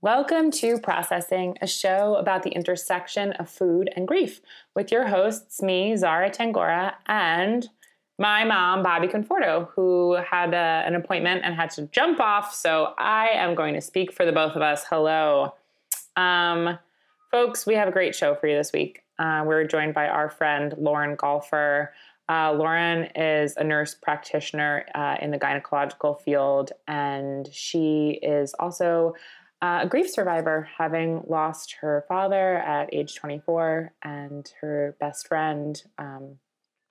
Welcome to Processing, a show about the intersection of food and grief, with your hosts, me, Zara Tangora, and my mom, Bobby Conforto, who had an appointment and had to jump off, so I am going to speak for the both of us. Hello. Folks, we have a great show for you this week. We're joined by our friend, Lauren Golfer. Lauren is a nurse practitioner in the gynecological field, and she is also a grief survivor, having lost her father at age 24 and her best friend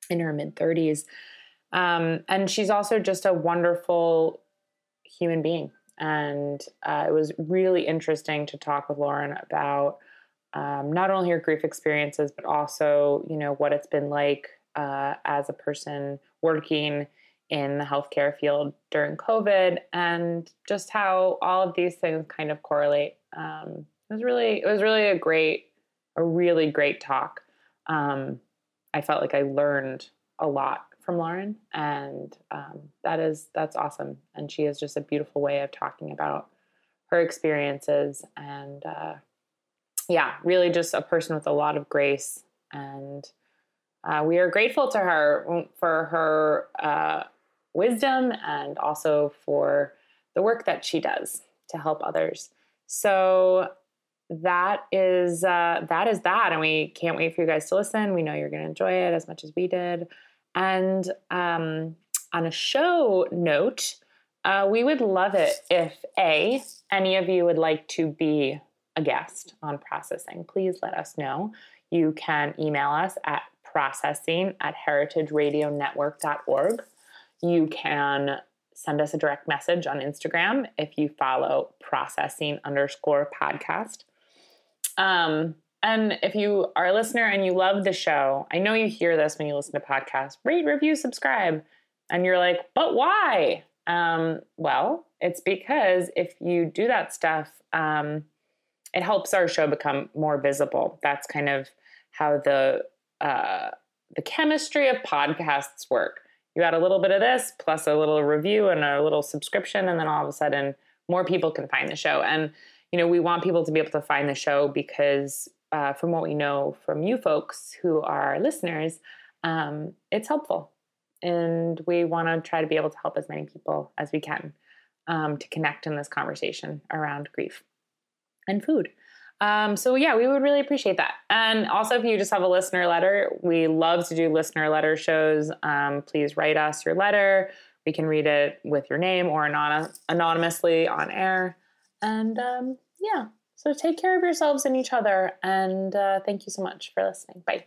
in her mid-30s. And she's also just a wonderful human being. And it was really interesting to talk with Lauren about not only her grief experiences, but also, you know, what it's been like as a person working in the healthcare field during COVID, and just how all of these things kind of correlate. It was really a really great talk. I felt like I learned a lot from Lauren, and that's awesome. And she has just a beautiful way of talking about her experiences, and really just a person with a lot of grace. And we are grateful to her for her wisdom, and also for the work that she does to help others. So that is that. And we can't wait for you guys to listen. We know you're going to enjoy it as much as we did. And on a show note, we would love it if any of you would like to be a guest on Processing. Please let us know. You can email us at processing@heritageradionetwork.org. You can send us a direct message on Instagram if you follow processing_podcast. And if you are a listener and you love the show, I know you hear this when you listen to podcasts, rate, review, subscribe. And you're like, but why? Well, it's because if you do that stuff, it helps our show become more visible. That's kind of how the chemistry of podcasts work. You add a little bit of this, plus a little review and a little subscription, and then all of a sudden more people can find the show. And, you know, we want people to be able to find the show because from what we know from you folks who are listeners, it's helpful. And we want to try to be able to help as many people as we can to connect in this conversation around grief and food. We would really appreciate that. And also, if you just have a listener letter, we love to do listener letter shows. Please write us your letter. We can read it with your name or anonymously on air. And so take care of yourselves and each other. And thank you so much for listening. Bye.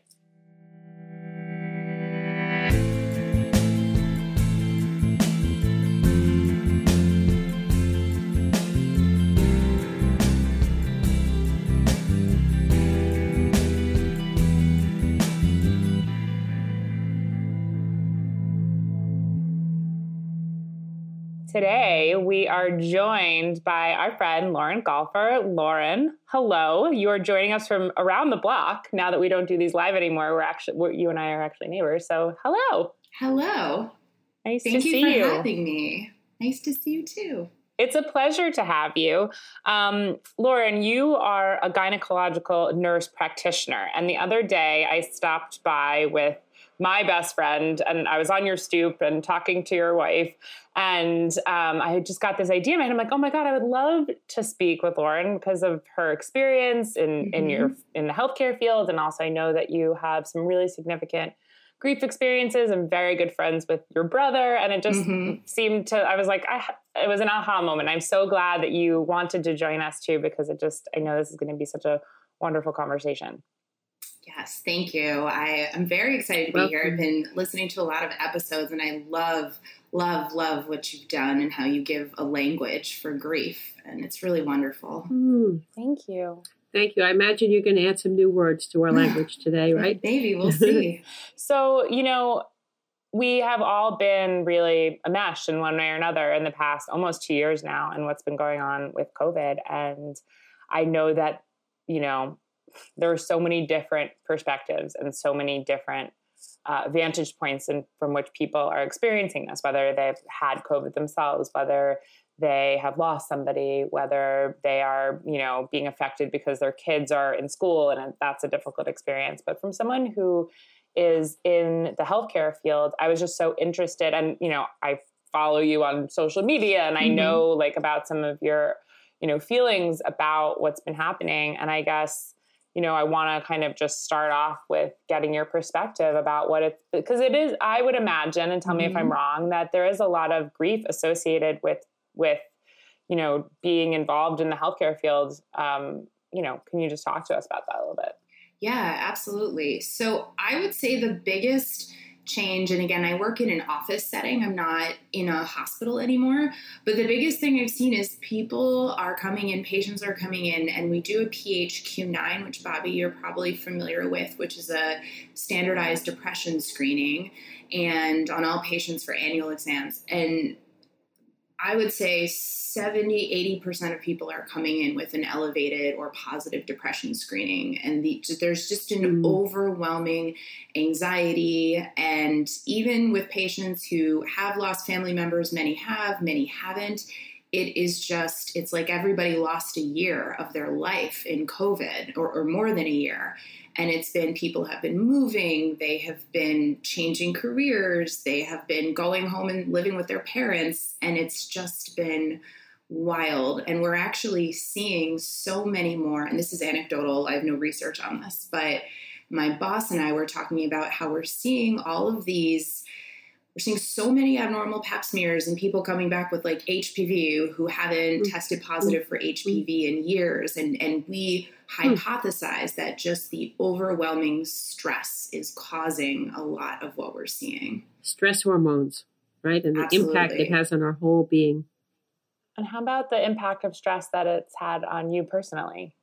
Today, we are joined by our friend, Lauren Golfer. Lauren, hello. You are joining us from around the block. Now that we don't do these live anymore, you and I are actually neighbors. So hello. Hello. Nice to see you. Thank you for having me. Nice to see you too. It's a pleasure to have you. Lauren, you are a gynecological nurse practitioner. And the other day I stopped by with my best friend and I was on your stoop and talking to your wife. And I just got this idea in my head. I'm like, oh my God, I would love to speak with Lauren because of her experience in the healthcare field. And also I know that you have some really significant grief experiences and very good friends with your brother. And it just seemed to, I was like, it was an aha moment. I'm so glad that you wanted to join us too, because I know this is going to be such a wonderful conversation. Yes. Thank you. I am very excited to be here. I've been listening to a lot of episodes and I love what you've done and how you give a language for grief. And it's really wonderful. Thank you. Thank you. I imagine you're going to add some new words to our language today, right? Maybe. We'll see. So, we have all been really enmeshed in one way or another in the past almost 2 years now and what's been going on with COVID. And I know that, there are so many different perspectives and so many different vantage points from which people are experiencing this, whether they've had COVID themselves, whether they have lost somebody, whether they are, being affected because their kids are in school, and that's a difficult experience. But from someone who is in the healthcare field, I was just so interested. And, I follow you on social media and I know about some of your, feelings about what's been happening. And I guess, I want to kind of just start off with getting your perspective about because it is, I would imagine, and tell me if I'm wrong, that there is a lot of grief associated with being involved in the healthcare field. Can you just talk to us about that a little bit? Yeah, absolutely. So I would say the biggest change, and again, I work in an office setting. I'm not in a hospital anymore, but the biggest thing I've seen is patients are coming in, and we do a PHQ-9, which Bobby, you're probably familiar with, which is a standardized depression screening and on all patients for annual exams. And I would say 70-80% of people are coming in with an elevated or positive depression screening. And there's just an overwhelming anxiety. And even with patients who have lost family members, many have, many haven't, it's like everybody lost a year of their life in COVID or more than a year. And people have been moving, they have been changing careers, they have been going home and living with their parents, and it's just been wild. And we're actually seeing so many more, and this is anecdotal, I have no research on this, but my boss and I were talking about how we're seeing so many abnormal pap smears and people coming back with like HPV who haven't tested positive for HPV in years. And we hypothesize that just the overwhelming stress is causing a lot of what we're seeing. Stress hormones, right? And the impact it has on our whole being. And how about the impact of stress that it's had on you personally?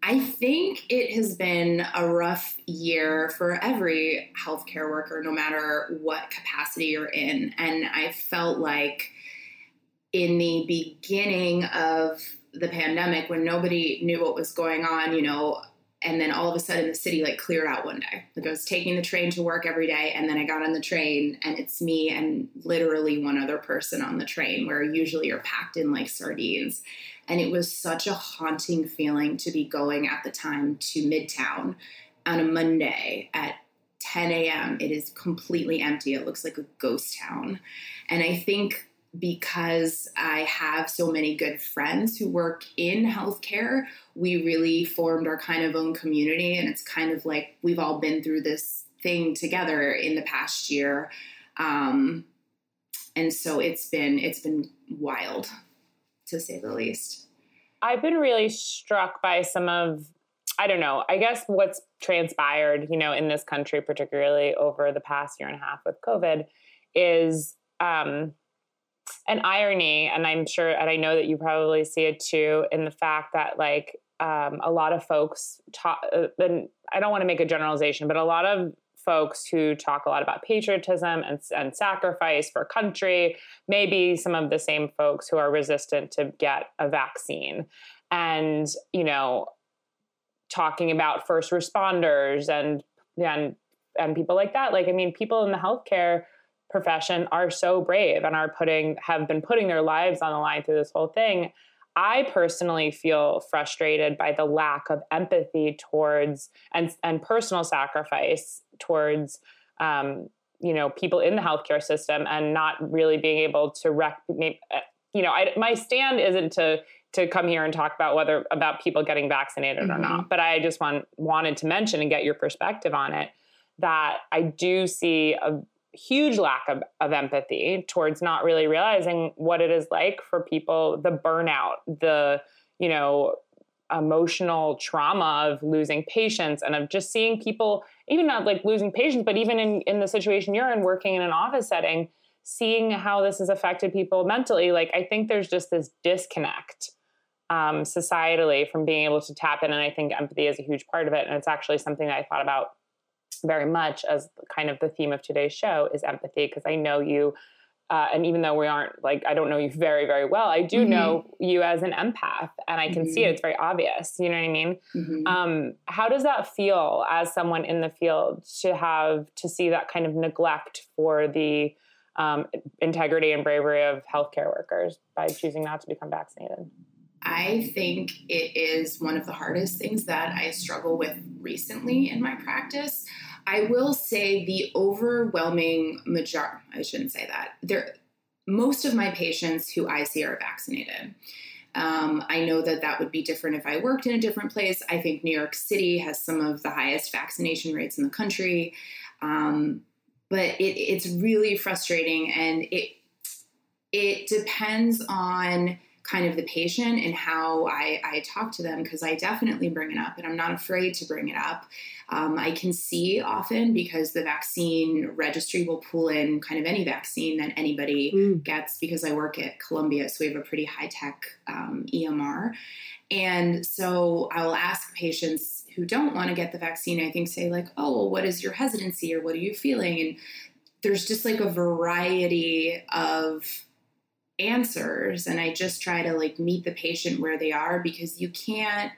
I think it has been a rough year for every healthcare worker, no matter what capacity you're in. And I felt like in the beginning of the pandemic, when nobody knew what was going on, and then all of a sudden the city cleared out one day. I was taking the train to work every day, and then I got on the train and it's me and literally one other person on the train, where usually you're packed in like sardines. And it was such a haunting feeling to be going at the time to Midtown on a Monday at 10 a.m. It is completely empty. It looks like a ghost town. And I think because I have so many good friends who work in healthcare, we really formed our kind of own community. And it's kind of like we've all been through this thing together in the past year. And so it's been wild, to say the least. I've been really struck by some of, what's transpired, in this country, particularly over the past year and a half with COVID, is an irony. And I'm sure, and I know that you probably see it too, in the fact that a lot of folks talk, and I don't want to make a generalization, but a lot of folks who talk a lot about patriotism and sacrifice for country, maybe some of the same folks who are resistant to get a vaccine, and, talking about first responders and people like that. People in the healthcare profession are so brave and are have been putting their lives on the line through this whole thing. I personally feel frustrated by the lack of empathy towards and personal sacrifice towards, people in the healthcare system, and not really being able to my stand isn't to come here and talk about about people getting vaccinated mm-hmm. or not, but I just wanted to mention and get your perspective on it, that I do see a huge lack of empathy towards not really realizing what it is like for people, the burnout, the, emotional trauma of losing patients, and of just seeing people, even not like losing patients, but even in the situation you're in, working in an office setting, seeing how this has affected people mentally. Like, I think there's just this disconnect societally from being able to tap in. And I think empathy is a huge part of it. And it's actually something that I thought about very much as kind of the theme of today's show is empathy, because I know you, and even though we aren't I don't know you very, very well, I do mm-hmm. know you as an empath, and I can mm-hmm. see it. It's very obvious. You know what I mean? Mm-hmm. How does that feel as someone in the field to see that kind of neglect for the integrity and bravery of healthcare workers by choosing not to become vaccinated? I think it is one of the hardest things that I struggle with recently in my practice. I will say the overwhelming majority, I shouldn't say that. Most of my patients who I see are vaccinated. I know that would be different if I worked in a different place. I think New York City has some of the highest vaccination rates in the country. But it's really frustrating, and it depends on kind of the patient and how I talk to them, because I definitely bring it up, and I'm not afraid to bring it up. I can see often, because the vaccine registry will pull in kind of any vaccine that anybody gets, because I work at Columbia, so we have a pretty high-tech EMR. And so I'll ask patients who don't want to get the vaccine, I think, say like, oh, well, what is your hesitancy, or what are you feeling? And there's just like a variety of answers, and I just try to meet the patient where they are, because you can't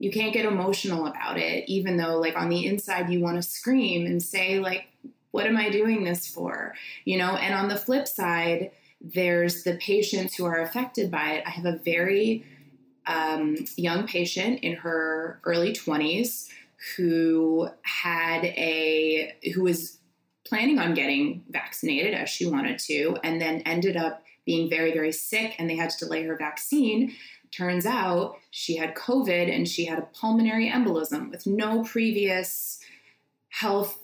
get emotional about it, even though on the inside you want to scream and say what am I doing this for, and on the flip side there's the patients who are affected by it. I have a very young patient in her early 20s who was planning on getting vaccinated as she wanted to, and then ended up being very, very sick, and they had to delay her vaccine. Turns out she had COVID and she had a pulmonary embolism with no previous health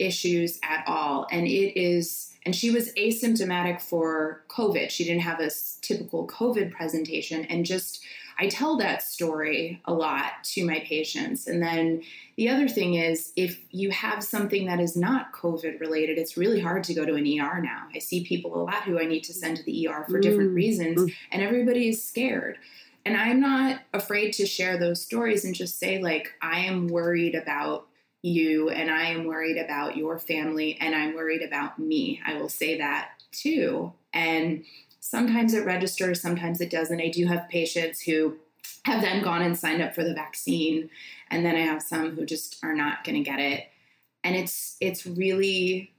issues at all. And she was asymptomatic for COVID. She didn't have a typical COVID presentation. And I tell that story a lot to my patients. And then the other thing is, if you have something that is not COVID related, it's really hard to go to an ER now. I see people a lot who I need to send to the ER for different reasons, and everybody is scared. And I'm not afraid to share those stories and just say I am worried about you, and I am worried about your family, and I'm worried about me. I will say that too. And sometimes it registers, sometimes it doesn't. I do have patients who have then gone and signed up for the vaccine, and then I have some who just are not going to get it. And it's really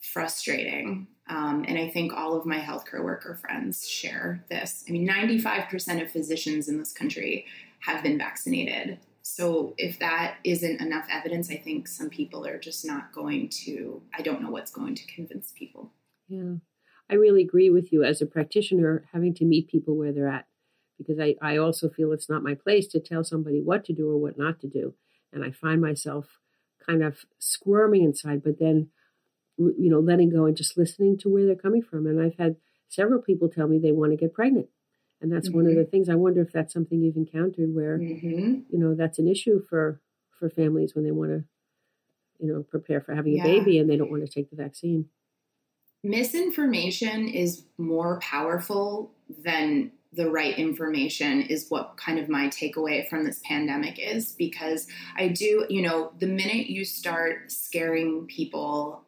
frustrating. And I think all of my healthcare worker friends share this. 95% of physicians in this country have been vaccinated. So if that isn't enough evidence, I think some people are just not going to, I don't know what's going to convince people. Yeah. I really agree with you as a practitioner, having to meet people where they're at, because I also feel it's not my place to tell somebody what to do or what not to do. And I find myself kind of squirming inside, but then, letting go and just listening to where they're coming from. And I've had several people tell me they want to get pregnant. And that's mm-hmm. one of the things. I wonder if that's something you've encountered where, mm-hmm. That's an issue for families when they want to, prepare for having a baby and they don't want to take the vaccine. Misinformation is more powerful than the right information is what kind of my takeaway from this pandemic is, because I do, the minute you start scaring people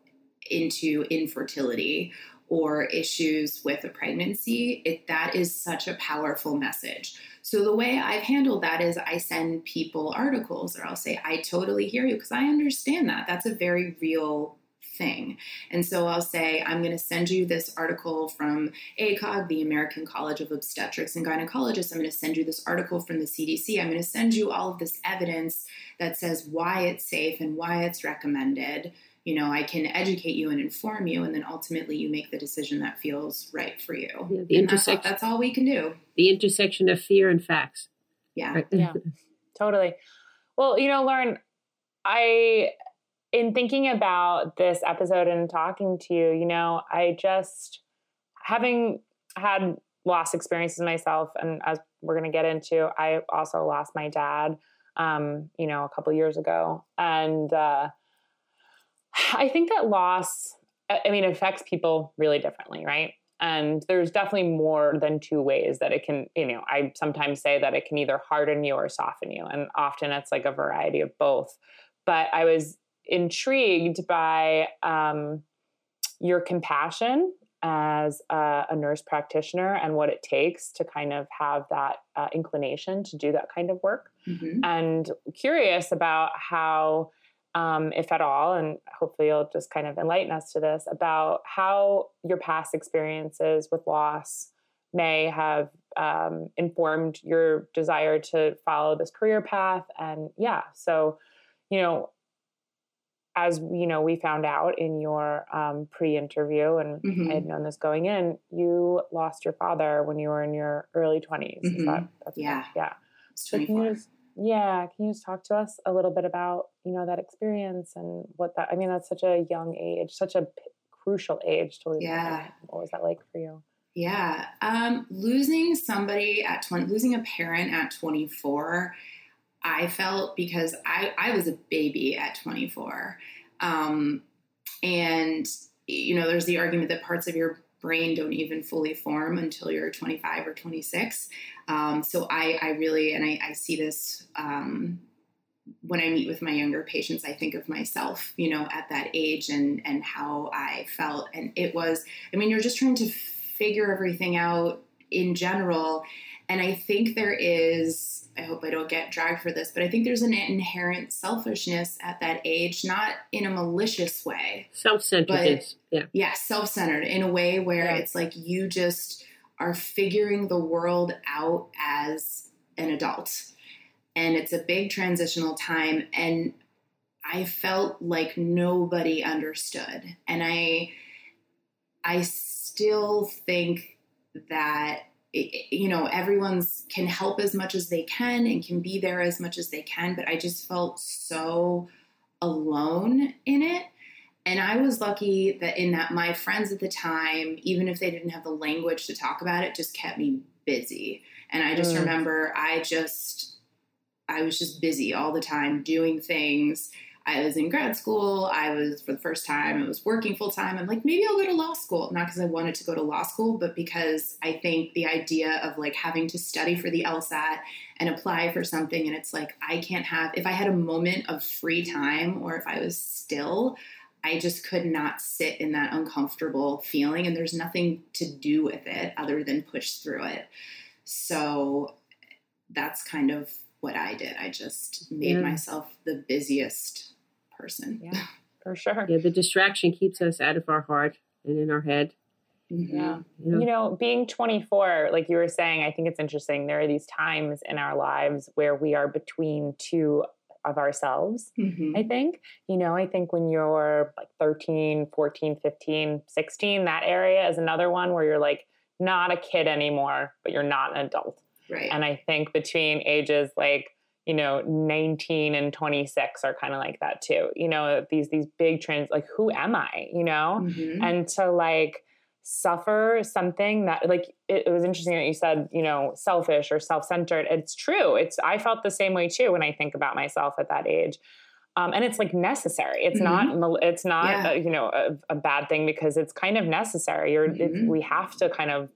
into infertility or issues with a pregnancy, that is such a powerful message. So the way I've handled that is I send people articles, or I'll say, I totally hear you, because I understand that. That's a very real thing. And so I'll say, I'm going to send you this article from ACOG, the American College of Obstetrics and Gynecologists. I'm going to send you this article from the CDC. I'm going to send you all of this evidence that says why it's safe and why it's recommended. You know, I can educate you and inform you, and then ultimately you make the decision that feels right for you. Yeah, and that's all we can do. The intersection of fear and facts. Yeah. Right. Yeah, totally. Well, you know, Lauren, in thinking about this episode and talking to you, you know, I just, having had loss experiences myself, and as we're going to get into, I also lost my dad, you know, a couple years ago. And I think that loss, I mean, affects people really differently, right? And there's definitely more than two ways that it can, you know, I sometimes say that it can either harden you or soften you. And often it's like a variety of both. But I was intrigued by your compassion as a nurse practitioner and what it takes to kind of have that inclination to do that kind of work. Mm-hmm. And curious about how, if at all, and hopefully you'll just kind of enlighten us to this, about how your past experiences with loss may have informed your desire to follow this career path. And yeah, so, you know, as you know, we found out in your pre-interview, and mm-hmm. I had known this going in, you lost your father when you were in your early 20s. Mm-hmm. Yeah. So can you just talk to us a little bit about, you know, that experience and what that, I mean, that's such a young age, such a crucial age to lose. Yeah. What was that like for you? Yeah. Losing somebody at 20, losing a parent at 24, I felt, because I was a baby at 24. And, you know, there's the argument that parts of your brain don't even fully form until you're 25 or 26. So I really, and I see this when I meet with my younger patients, I think of myself, you know, at that age and how I felt. And it was, I mean, you're just trying to figure everything out in general. And I think there is, I hope I don't get dragged for this, but I think there's an inherent selfishness at that age, not in a malicious way. Self-centeredness. Yeah. Yeah. Self-centered in a way where it's like, you just are figuring the world out as an adult. And it's a big transitional time. And I felt like nobody understood. And I still think that, you know, everyone's can help as much as they can and can be there as much as they can, but I just felt so alone in it. And I was lucky that in that my friends at the time, even if they didn't have the language to talk about it, just kept me busy. And I just remember I was just busy all the time doing things. I was in grad school. For the first time, I was working full time. I'm like, maybe I'll go to law school. Not because I wanted to go to law school, but because I think the idea of like having to study for the LSAT and apply for something. And it's like, I can't have, if I had a moment of free time or if I was still, I just could not sit in that uncomfortable feeling. And there's nothing to do with it other than push through it. So that's kind of what I did. I just made myself the busiest person. Yeah, for sure. Yeah, the distraction keeps us out of our heart and in our head. Mm-hmm. Yeah. You know, being 24, like you were saying, I think it's interesting. There are these times in our lives where we are between two of ourselves. Mm-hmm. I think, you know, I think when you're like 13, 14, 15, 16, that area is another one where you're like not a kid anymore, but you're not an adult. Right. And I think between ages like, you know, 19 and 26 are kind of like that too. You know, these big trends, like, who am I, you know? Mm-hmm. And to like suffer something that like, it was interesting that you said, you know, selfish or self-centered. It's true. I felt the same way too when I think about myself at that age. And it's like necessary. It's mm-hmm. not, you know, a bad thing because it's kind of necessary. Mm-hmm. We have to kind of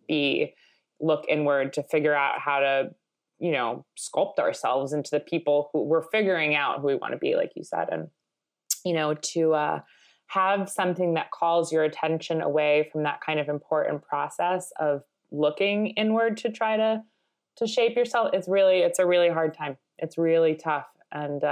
look inward to figure out how to, you know, sculpt ourselves into the people who we're figuring out who we want to be, like you said. And, you know, to have something that calls your attention away from that kind of important process of looking inward to try to shape yourself. It's a really hard time. It's really tough. And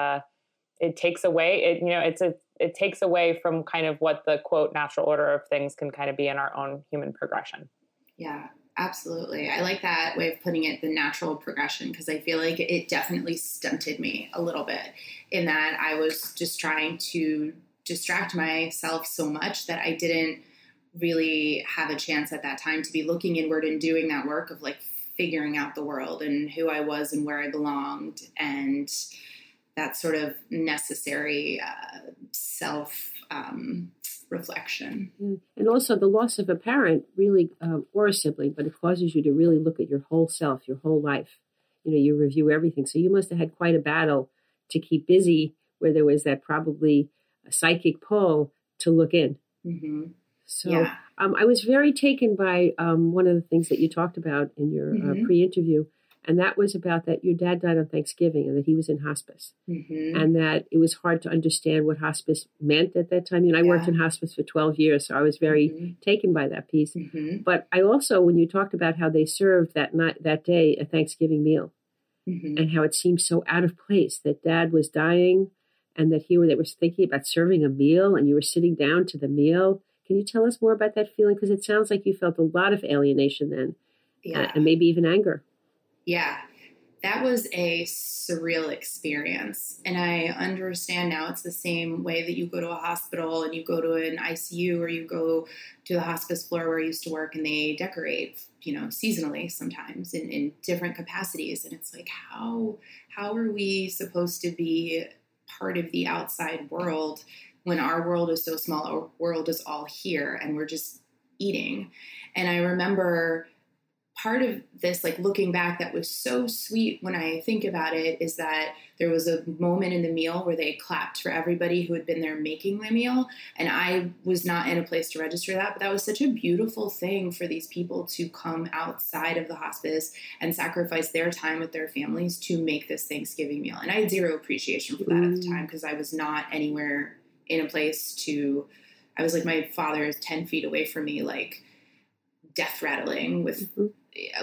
it takes away, you know, it's a it takes away from kind of what the quote natural order of things can kind of be in our own human progression. Yeah, absolutely. I like that way of putting it, the natural progression, because I feel like it definitely stunted me a little bit in that I was just trying to distract myself so much that I didn't really have a chance at that time to be looking inward and doing that work of like figuring out the world and who I was and where I belonged and that sort of necessary self-reflection. And also the loss of a parent really, or a sibling, but it causes you to really look at your whole self, your whole life. You know, you review everything. So you must have had quite a battle to keep busy where there was that probably a psychic pull to look in. Mm-hmm. So yeah. I was very taken by one of the things that you talked about in your pre-interview, and that was about that your dad died on Thanksgiving and that he was in hospice and that it was hard to understand what hospice meant at that time. You know, I worked in hospice for 12 years, so I was very taken by that piece. Mm-hmm. But I also, when you talked about how they served that night, that day, a Thanksgiving meal and how it seemed so out of place that dad was dying and that here they were thinking about serving a meal and you were sitting down to the meal. Can you tell us more about that feeling? Because it sounds like you felt a lot of alienation then, and maybe even anger. Yeah, that was a surreal experience. And I understand now it's the same way that you go to a hospital and you go to an ICU or you go to the hospice floor where I used to work and they decorate, you know, seasonally sometimes in different capacities. And it's like, how are we supposed to be part of the outside world when our world is so small? Our world is all here and we're just eating. And I remember part of this, like looking back, that was so sweet when I think about it, is that there was a moment in the meal where they clapped for everybody who had been there making the meal. And I was not in a place to register that, but that was such a beautiful thing for these people to come outside of the hospice and sacrifice their time with their families to make this Thanksgiving meal. And I had zero appreciation for that at the time because I was not anywhere in a place to, I was like, my father is 10 feet away from me, like death rattling with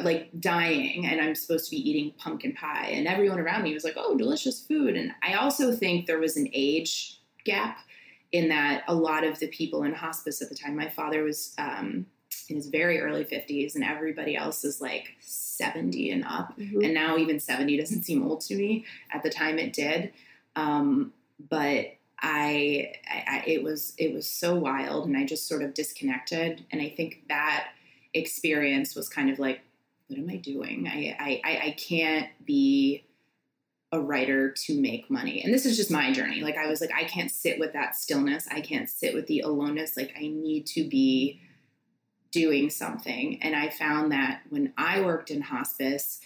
like dying, and I'm supposed to be eating pumpkin pie, and everyone around me was like, oh, delicious food. And I also think there was an age gap in that a lot of the people in hospice at the time, my father was in his very early 50s and everybody else is like 70 and up. And now even 70 doesn't seem old to me. At the time it did. But it was so wild, and I just sort of disconnected. And I think that experience was kind of like, what am I doing? I can't be a writer to make money. And this is just my journey. Like I was like, I can't sit with that stillness. I can't sit with the aloneness. Like I need to be doing something. And I found that when I worked in hospice,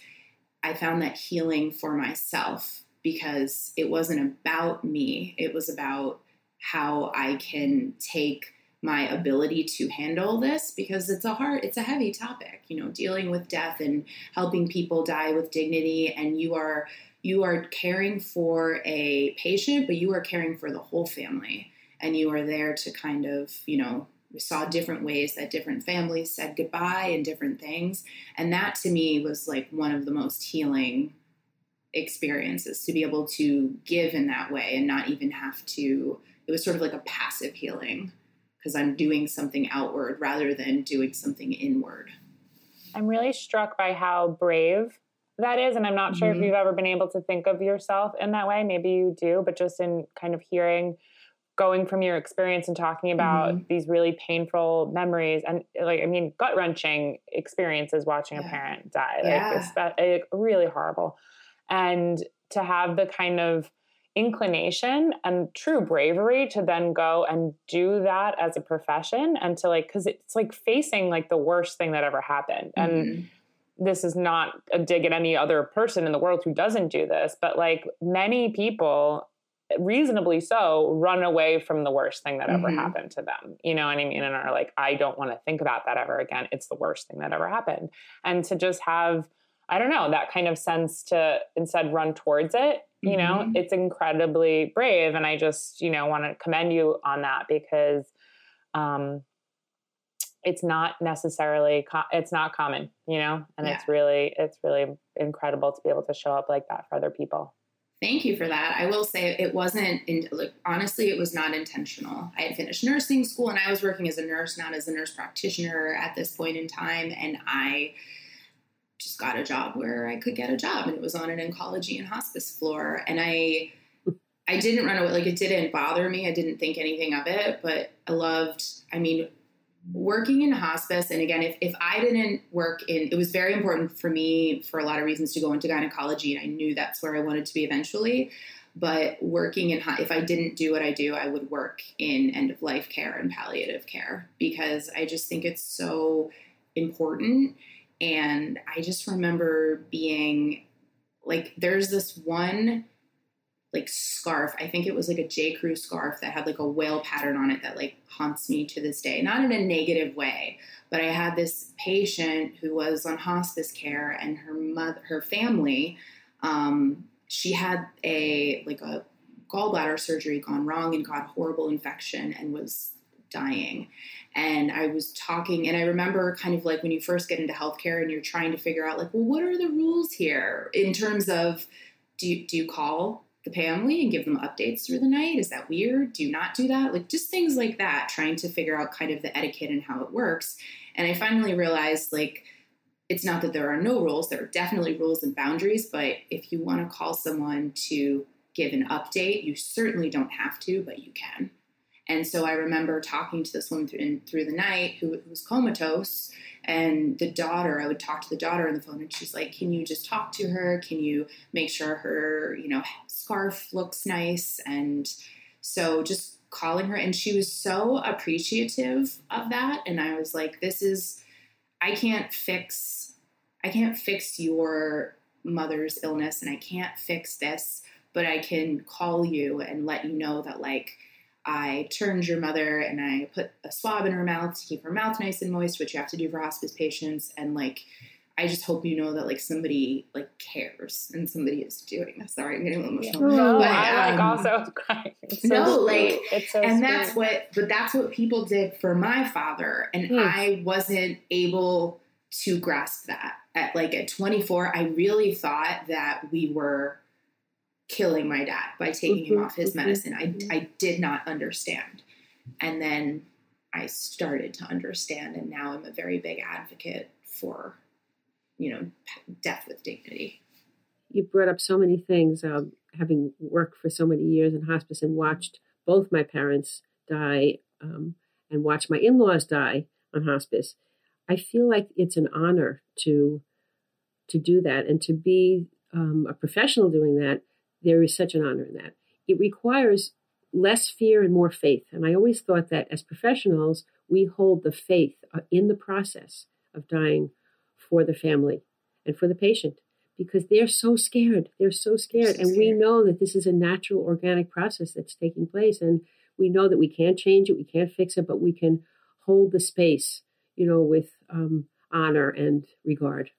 I found that healing for myself, because it wasn't about me. It was about how I can take my ability to handle this, because it's a heavy topic, you know, dealing with death and helping people die with dignity. And you are caring for a patient, but you are caring for the whole family. And you are there to kind of, you know, we saw different ways that different families said goodbye and different things. And that to me was like one of the most healing experiences, to be able to give in that way and not even have to, it was sort of like a passive healing because I'm doing something outward rather than doing something inward. I'm really struck by how brave that is. And I'm not sure if you've ever been able to think of yourself in that way. Maybe you do, but just in kind of hearing, going from your experience and talking about these really painful memories and like, I mean, gut wrenching experiences watching a parent die, like really horrible. And to have the kind of inclination and true bravery to then go and do that as a profession, and to like, cause it's like facing like the worst thing that ever happened. And this is not a dig at any other person in the world who doesn't do this, but like many people, reasonably so, run away from the worst thing that ever happened to them. You know what I mean? And are like, I don't want to think about that ever again. It's the worst thing that ever happened. And to just have, I don't know, that kind of sense to instead run towards it, you know, it's incredibly brave. And I just, you know, want to commend you on that, because it's not necessarily, it's not common, you know, and it's really incredible to be able to show up like that for other people. Thank you for that. I will say it wasn't, honestly, it was not intentional. I had finished nursing school and I was working as a nurse, not as a nurse practitioner at this point in time. And I just got a job where I could get a job, and it was on an oncology and hospice floor. And I didn't run away. Like, it didn't bother me. I didn't think anything of it, but I mean, working in hospice. And again, if I didn't work in, it was very important for me for a lot of reasons to go into gynecology. And I knew that's where I wanted to be eventually, but working in, if I didn't do what I do, I would work in end of life care and palliative care, because I just think it's so important. And I just remember being like, there's this one like scarf. I think it was like a J. Crew scarf that had like a whale pattern on it that like haunts me to this day, not in a negative way, but I had this patient who was on hospice care, and her family, she had a gallbladder surgery gone wrong and got a horrible infection and was dying. And I was talking, and I remember kind of like when you first get into healthcare and you're trying to figure out like, well, what are the rules here in terms of, do you call the family and give them updates through the night? Is that weird? Do you not do that? Like, just things like that, trying to figure out kind of the etiquette and how it works. And I finally realized, like, it's not that there are no rules. There are definitely rules and boundaries, but if you want to call someone to give an update, you certainly don't have to, but you can. And so I remember talking to this woman through the night who was comatose, and the daughter, I would talk to the daughter on the phone, and she's like, can you just talk to her? Can you make sure her, scarf looks nice? And so just calling her, and she was so appreciative of that. And I was like, I can't fix your mother's illness, and I can't fix this, but I can call you and let you know that, like, I turned your mother and I put a swab in her mouth to keep her mouth nice and moist, which you have to do for hospice patients. And like, I just hope you know that like somebody like cares and somebody is doing this. Sorry, I'm getting a little emotional. No, but, I also crying. That's what people did for my father. And I wasn't able to grasp that at 24. I really thought that we were killing my dad by taking him off his medicine. I did not understand. And then I started to understand. And now I'm a very big advocate for, death with dignity. You brought up so many things. Having worked for so many years in hospice and watched both my parents die, and watched my in-laws die on hospice, I feel like it's an honor to do that, and to be a professional doing that. There is such an honor in that. It requires less fear and more faith. And I always thought that as professionals, we hold the faith in the process of dying for the family and for the patient, because they're so scared. And we know that this is a natural, organic process that's taking place. And we know that we can't change it. We can't fix it, but we can hold the space, with honor and regard.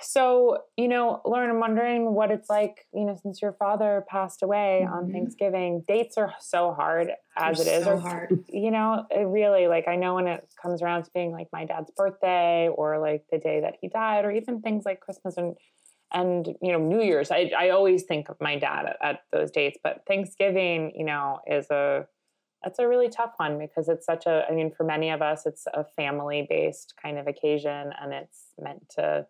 So, Lauren, I'm wondering what it's like, since your father passed away on Thanksgiving. Dates are so hard as it is. It really, like, I know when it comes around to being like my dad's birthday or like the day that he died, or even things like Christmas and New Year's, I always think of my dad at those dates. But Thanksgiving, that's a really tough one, because it's such for many of us, it's a family based kind of occasion, and it's meant to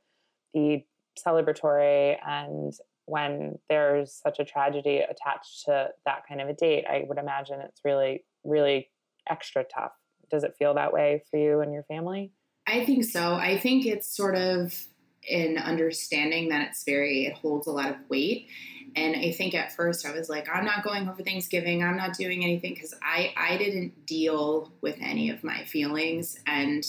be celebratory. And when there's such a tragedy attached to that kind of a date, I would imagine it's really, really extra tough. Does it feel that way for you and your family? I think so. I think it's sort of an understanding that it holds a lot of weight. And I think at first I was like, I'm not going over Thanksgiving. I'm not doing anything, because I didn't deal with any of my feelings. And,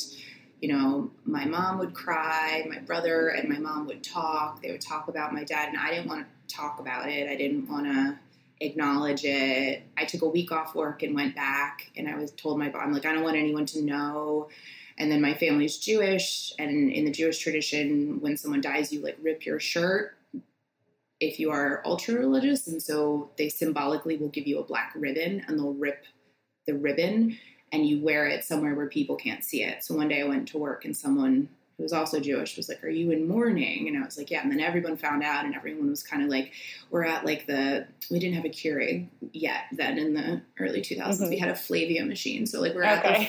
my mom would cry, my brother and my mom would talk. They would talk about my dad, and I didn't want to talk about it. I didn't want to acknowledge it. I took a week off work and went back, and I was told my mom, like, I don't want anyone to know. And then my family's Jewish, and in the Jewish tradition, when someone dies, you like rip your shirt if you are ultra religious. And so they symbolically will give you a black ribbon, and they'll rip the ribbon and you wear it somewhere where people can't see it. So one day I went to work and someone who's also Jewish, was like, "Are you in mourning?" And I was like, "Yeah." And then everyone found out, and everyone was kind of like, we're at like the, we didn't have a Keurig yet then in the early 2000s. Mm-hmm. We had a Flavia machine. So like we're at the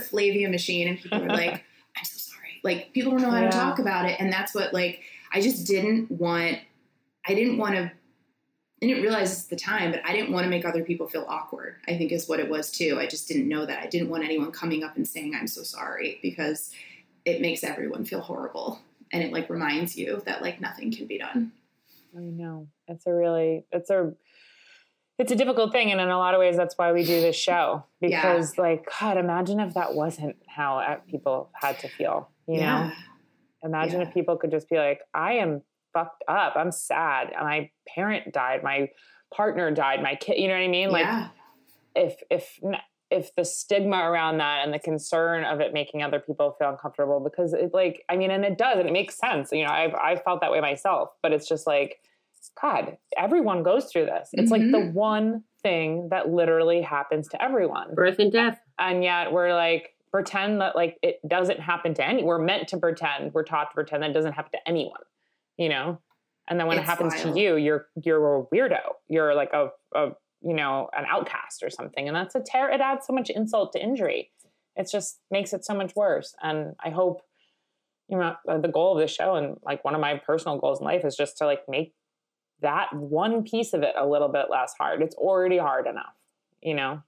Flavia machine, and people were like, "I'm so sorry." Like people don't know how to talk about it. And that's what, like, I didn't realize this at the time, but I didn't want to make other people feel awkward, I think is what it was too. I just didn't know that. I didn't want anyone coming up and saying, "I'm so sorry," because it makes everyone feel horrible. And it like reminds you that like nothing can be done. I know. It's a difficult thing. And in a lot of ways, that's why we do this show, because like, God, imagine if that wasn't how people had to feel, you know, imagine if people could just be like, "I am fucked up. I'm sad. My parent died. My partner died. My kid," you know what I mean? Like if the stigma around that and the concern of it making other people feel uncomfortable, because it like, I mean, and it does, and it makes sense. You know, I've felt that way myself, but it's just like, God, everyone goes through this. It's mm-hmm. like the one thing that literally happens to everyone. Birth and death. And yet we're like, pretend that like it doesn't happen to anyone. We're meant to pretend. We're taught to pretend that it doesn't happen to anyone. You know, and then when it happens to you, you're a weirdo. You're like an outcast or something. And that's it adds so much insult to injury. It just makes it so much worse. And I hope, you know, the goal of this show, and like one of my personal goals in life, is just to like make that one piece of it a little bit less hard. It's already hard enough, you know,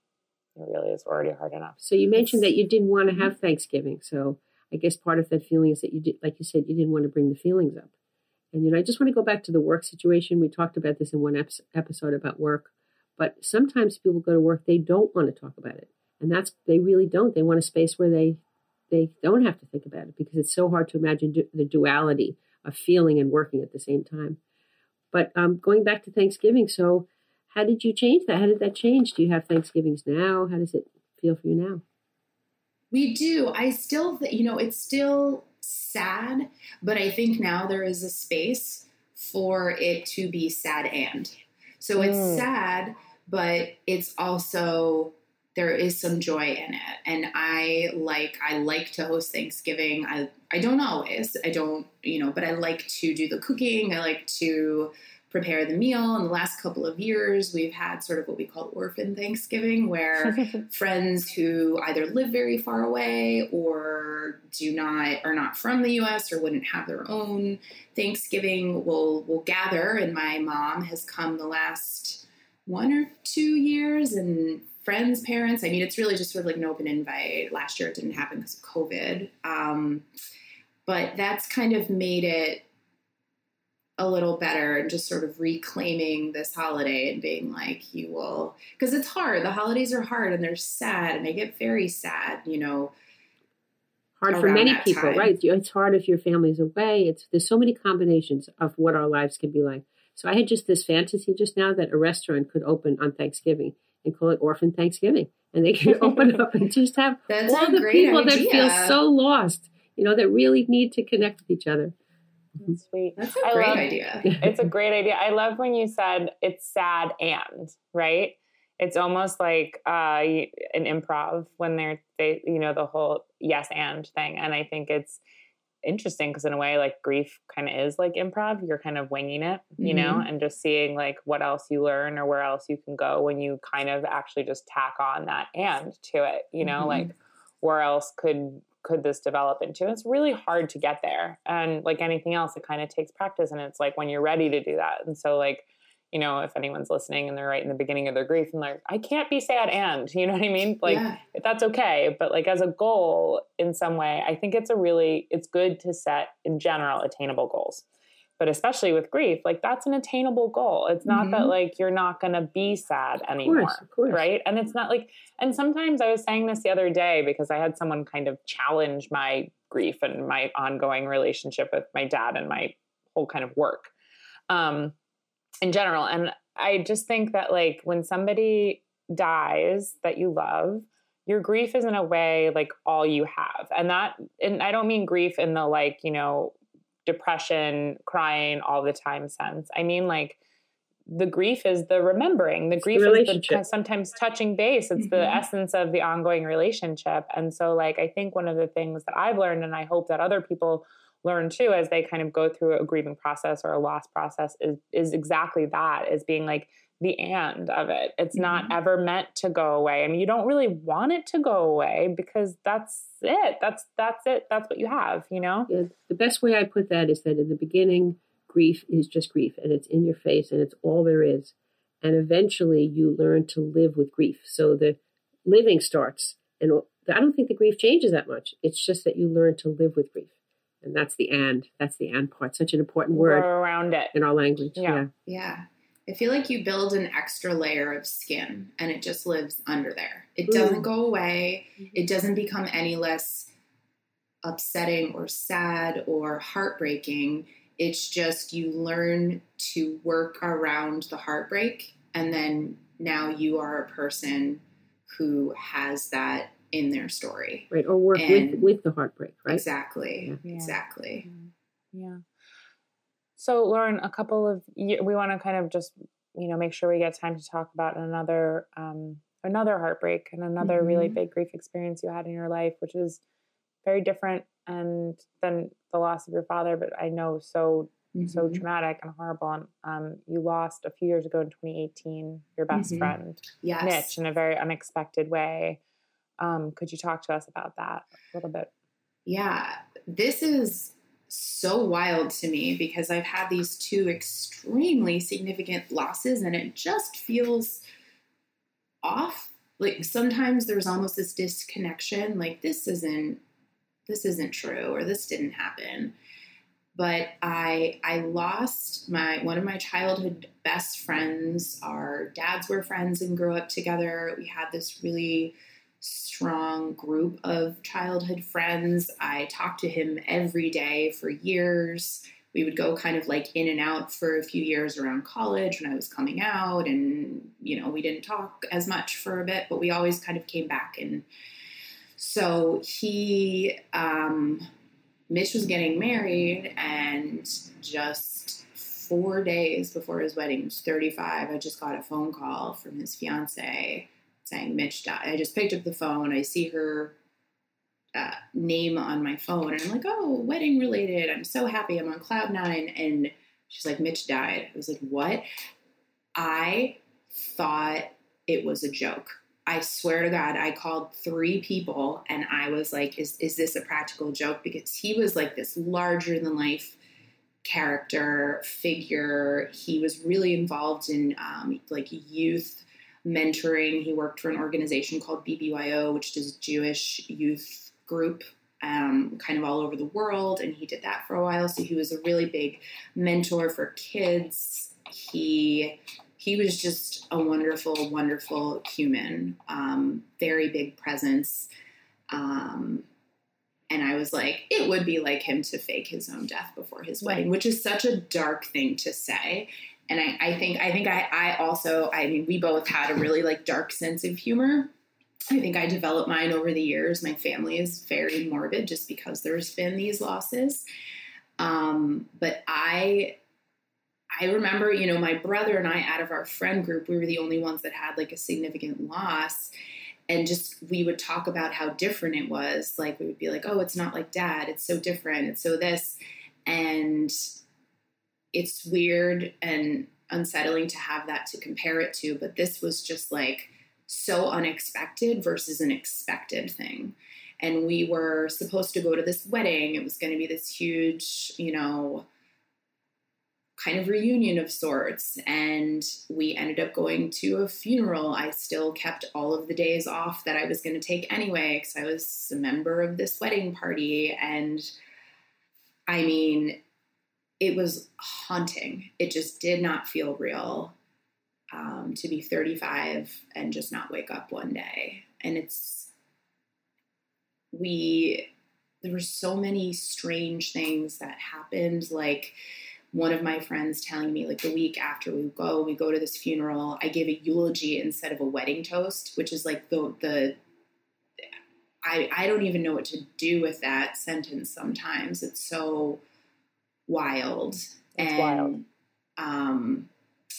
it really is already hard enough. So you mentioned that you didn't want to have Thanksgiving. So I guess part of that feeling is that you did, like you said, you didn't want to bring the feelings up. And, you know, I just want to go back to the work situation. We talked about this in one episode about work, but sometimes people go to work, they don't want to talk about it. And that's, they really don't. They want a space where they don't have to think about it, because it's so hard to imagine the duality of feeling and working at the same time. But going back to Thanksgiving. So how did you change that? How did that change? Do you have Thanksgivings now? How does it feel for you now? We do. I still, it's still sad, but I think now there is a space for it to be sad. And so it's sad, but it's also, there is some joy in it. And I like to host Thanksgiving. I don't always, but I like to do the cooking. I like to prepare the meal. In the last couple of years, we've had sort of what we call orphan Thanksgiving, where friends who either live very far away or are not from the US or wouldn't have their own Thanksgiving will gather. And my mom has come the last 1 or 2 years, and friends, parents, I mean, it's really just sort of like an open invite. Last year it didn't happen because of COVID. But that's kind of made it a little better, and just sort of reclaiming this holiday and being like, because it's hard. The holidays are hard, and they're sad, and they get very sad, hard for many people, right? It's hard if your family's away. There's so many combinations of what our lives can be like. So I had just this fantasy just now that a restaurant could open on Thanksgiving and call it Orphan Thanksgiving, and they could open up and just have all the people that feel so lost, that really need to connect with each other. That's sweet. That's a great idea. It's a great idea. I love when you said it's sad and, right? It's almost like an improv when they the whole yes and thing. And I think it's interesting because in a way, like, grief kind of is like improv. You're kind of winging it, you mm-hmm. know, and just seeing like what else you learn or where else you can go when you kind of actually just tack on that and to it, mm-hmm. like where else could this develop into? It's really hard to get there. And like anything else, it kind of takes practice, and it's like when you're ready to do that. And so like, if anyone's listening and they're right in the beginning of their grief and like, I can't be sad and, you know what I mean? Like that's okay. But like as a goal in some way, I think it's good to set in general attainable goals, but especially with grief, like that's an attainable goal. It's not mm-hmm. that like, you're not going to be sad anymore. Of course. Right. And it's not like, and sometimes I was saying this the other day because I had someone kind of challenge my grief and my ongoing relationship with my dad and my whole kind of work, in general. And I just think that like when somebody dies that you love, your grief is in a way like all you have. And I don't mean grief in the like, depression, crying all the time sense. I mean, like the grief is the remembering. The grief is the sometimes touching base. It's the essence of the ongoing relationship. And so, like, I think one of the things that I've learned, and I hope that other people learn too, as they kind of go through a grieving process or a loss process is exactly that, is being like the and of it. It's not ever meant to go away. I mean, you don't really want it to go away because that's it. That's it. That's what you have, you know? The best way I put that is that in the beginning, grief is just grief, and it's in your face, and it's all there is. And eventually you learn to live with grief. So the living starts, and I don't think the grief changes that much. It's just that you learn to live with grief. And that's the and part, such an important word around it in our language. Yeah. I feel like you build an extra layer of skin and it just lives under there. It doesn't go away. It doesn't become any less upsetting or sad or heartbreaking. It's just you learn to work around the heartbreak, and then now you are a person who has that in their story. Right, or work with the heartbreak, right? Exactly, yeah. Exactly. Yeah. So, Lauren, we want to kind of just, you know, make sure we get time to talk about another heartbreak and another really big grief experience you had in your life, which is very different than the loss of your father, but I know so traumatic and horrible. And you lost a few years ago in 2018 your best friend, Mitch, in a very unexpected way. Could you talk to us about that a little bit? Yeah, this is so wild to me because I've had these two extremely significant losses, and it just feels off. Like sometimes there's almost this disconnection, like this isn't true, or this didn't happen. But I lost one of my childhood best friends. Our dads were friends and grew up together. We had this really strong group of childhood friends. I talked to him every day for years. We would go kind of like in and out for a few years around college when I was coming out, and, you know, we didn't talk as much for a bit, but we always kind of came back. And so Mitch was getting married, and just 4 days before his wedding, he was 35, I just got a phone call from his fiance saying Mitch died. I just picked up the phone. I see her name on my phone, and I'm like, oh, wedding related. I'm so happy. I'm on cloud nine. And she's like, Mitch died. I was like, what? I thought it was a joke. I swear to God, I called 3 people, and I was like, is this a practical joke? Because he was like this larger than life character figure. He was really involved in like youth mentoring. He worked for an organization called BBYO, which is a Jewish youth group, kind of all over the world. And he did that for a while. So he was a really big mentor for kids. He was just a wonderful, wonderful human, very big presence. And I was like, it would be like him to fake his own death before his wedding, which is such a dark thing to say. And I think we both had a really like dark sense of humor. I think I developed mine over the years. My family is very morbid just because there's been these losses. But I remember, you know, my brother and I, out of our friend group, we were the only ones that had like a significant loss, and just, we would talk about how different it was. Like we would be like, oh, it's not like Dad. It's so different. It's so this. And it's weird and unsettling to have that to compare it to, but this was just like so unexpected versus an expected thing. And we were supposed to go to this wedding. It was going to be this huge, you know, kind of reunion of sorts. And we ended up going to a funeral. I still kept all of the days off that I was going to take anyway, because I was a member of this wedding party. And I mean, it was haunting. It just did not feel real to be 35 and just not wake up one day. And there were so many strange things that happened. Like one of my friends telling me, like, the week after we go to this funeral, I gave a eulogy instead of a wedding toast, which is like I don't even know what to do with that sentence sometimes. It's so wild.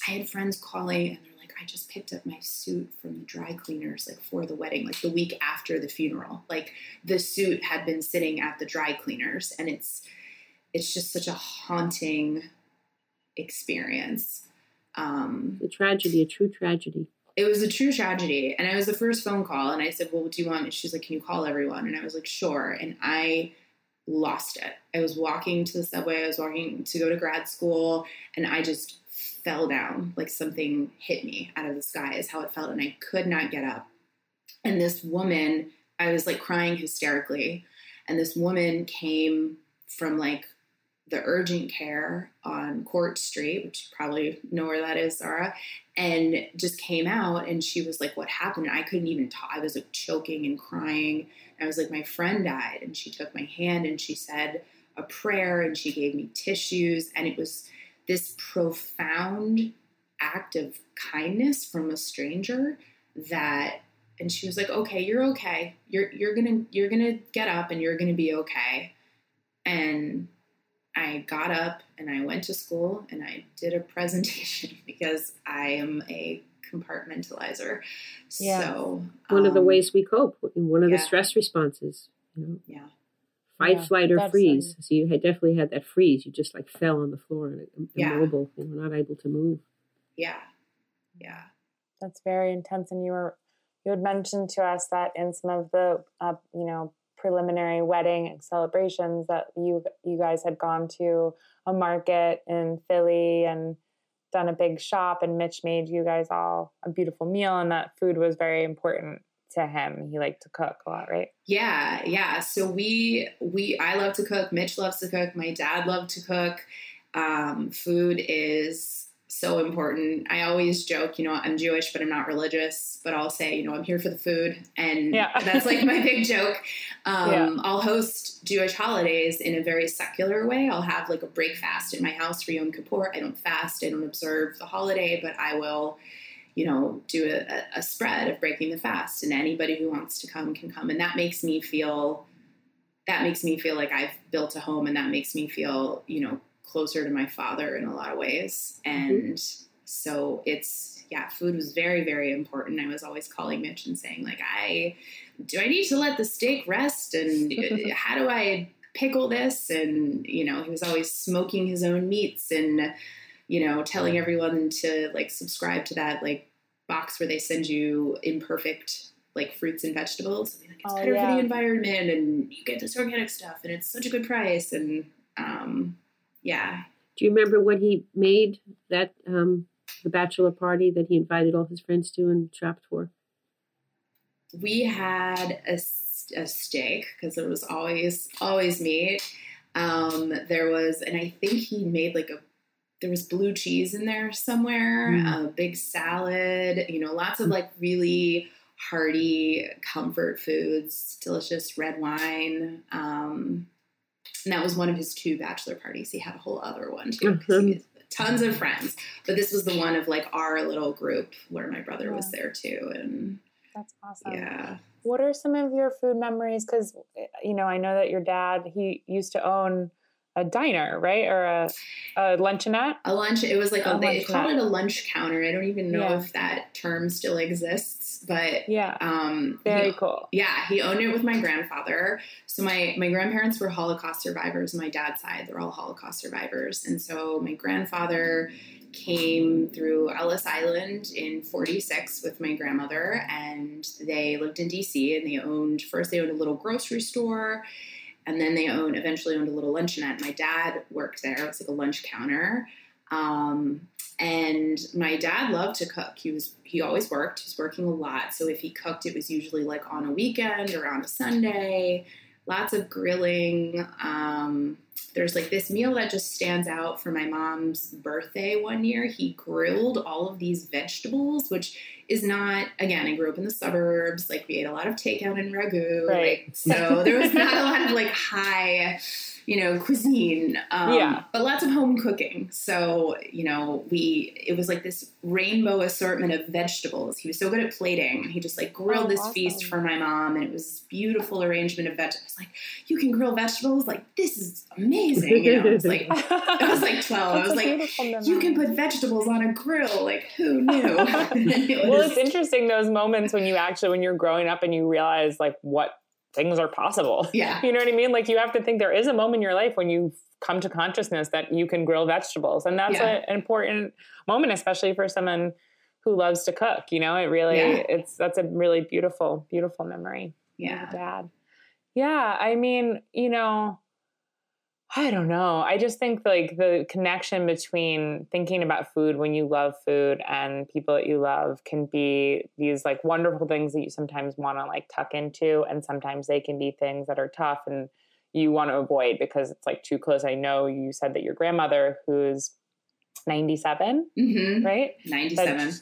I had friends calling and they're like, I just picked up my suit from the dry cleaners, like for the wedding, like the week after the funeral. Like the suit had been sitting at the dry cleaners, and it's just such a haunting experience. A tragedy, a true tragedy. It was a true tragedy. And I was the first phone call, and I said, well, what do you want? And she's like, can you call everyone? And I was like, sure. And I lost it. I was walking to the subway. I was walking to go to grad school, and I just fell down. Like something hit me out of the sky is how it felt. And I could not get up. And this woman, I was like crying hysterically. And this woman came from like the urgent care on Court Street, which you probably know where that is, Zara, and just came out, and she was like, what happened? And I couldn't even talk. I was like choking and crying. And I was like, my friend died. And she took my hand and she said a prayer and she gave me tissues. And it was this profound act of kindness from a stranger that, and she was like, okay, you're okay. You're going to get up and you're going to be okay. And I got up and I went to school and I did a presentation because I am a compartmentalizer. Yeah. So one of the ways we cope in one of the stress responses, you know? Yeah. Fight, flight, or freeze. Funny. So you had definitely had that freeze. You just like fell on the floor and immobile and were not able to move. Yeah. Yeah. That's very intense. And you had mentioned to us that in some of the, preliminary wedding celebrations that you guys had gone to a market in Philly and done a big shop, and Mitch made you guys all a beautiful meal, and that food was very important to him. He liked to cook a lot, right? Yeah. Yeah. So I love to cook. Mitch loves to cook. My dad loved to cook. Food is so important. I always joke, I'm Jewish, but I'm not religious, but I'll say, I'm here for the food. And that's like my big joke. I'll host Jewish holidays in a very secular way. I'll have like a break fast in my house for Yom Kippur. I don't fast. I don't observe the holiday, but I will, do a spread of breaking the fast, and anybody who wants to come can come. And that makes me feel like I've built a home, and that makes me feel, closer to my father in a lot of ways. And so food was very, very important. I was always calling Mitch and saying like, do I need to let the steak rest? And how do I pickle this? And, he was always smoking his own meats and, telling everyone to like subscribe to that like box where they send you imperfect like fruits and vegetables. And like, it's better for the environment, and you get this organic stuff, and it's such a good price. And, yeah. Do you remember what he made that the bachelor party that he invited all his friends to and shopped for? We had a steak because it was always meat. I think he made there was blue cheese in there somewhere, a big salad, lots of like really hearty comfort foods, delicious red wine. And that was one of his two bachelor parties. He had a whole other one too. He had tons of friends, but this was the one of like our little group where my brother was there too. And that's awesome. Yeah. What are some of your food memories? Because I know that your dad, he used to own a diner, right? Or a luncheonette. It was like they called it a lunch counter. I don't even know if that term still exists, but very cool. Yeah, he owned it with my grandfather. So my grandparents were Holocaust survivors. My dad's side, they're all Holocaust survivors, and so my grandfather came through Ellis Island in 1946 with my grandmother, and they lived in D.C. and they owned a little grocery store. And then they eventually owned a little luncheonette. My dad worked there. It was like a lunch counter. And my dad loved to cook. He always worked. He was working a lot. So if he cooked, it was usually like on a weekend or on a Sunday. Lots of grilling. There's like this meal that just stands out for my mom's birthday one year. He grilled all of these vegetables, which is not, again, I grew up in the suburbs. Like we ate a lot of takeout and ragu. Right. Like, so there was not a lot of like high you know, cuisine. But lots of home cooking. So, you know, it was like this rainbow assortment of vegetables. He was so good at plating. He just like grilled this feast for my mom, and it was this beautiful arrangement of vegetables. Like, you can grill vegetables. Like, this is amazing. You know, it's like, I was like 12. I was like, you can put vegetables on a grill. Like, who knew? Well, it's interesting those moments when you're growing up and you realize like what things are possible. Yeah. You know what I mean? Like, you have to think there is a moment in your life when you come to consciousness that you can grill vegetables. And that's an important moment, especially for someone who loves to cook. You know, that's a really beautiful, beautiful memory. Yeah. Dad. Yeah. I mean, you know, I don't know. I just think like the connection between thinking about food when you love food and people that you love can be these like wonderful things that you sometimes want to like tuck into. And sometimes they can be things that are tough and you want to avoid because it's like too close. I know you said that your grandmother, who's 97, mm-hmm. right? 97.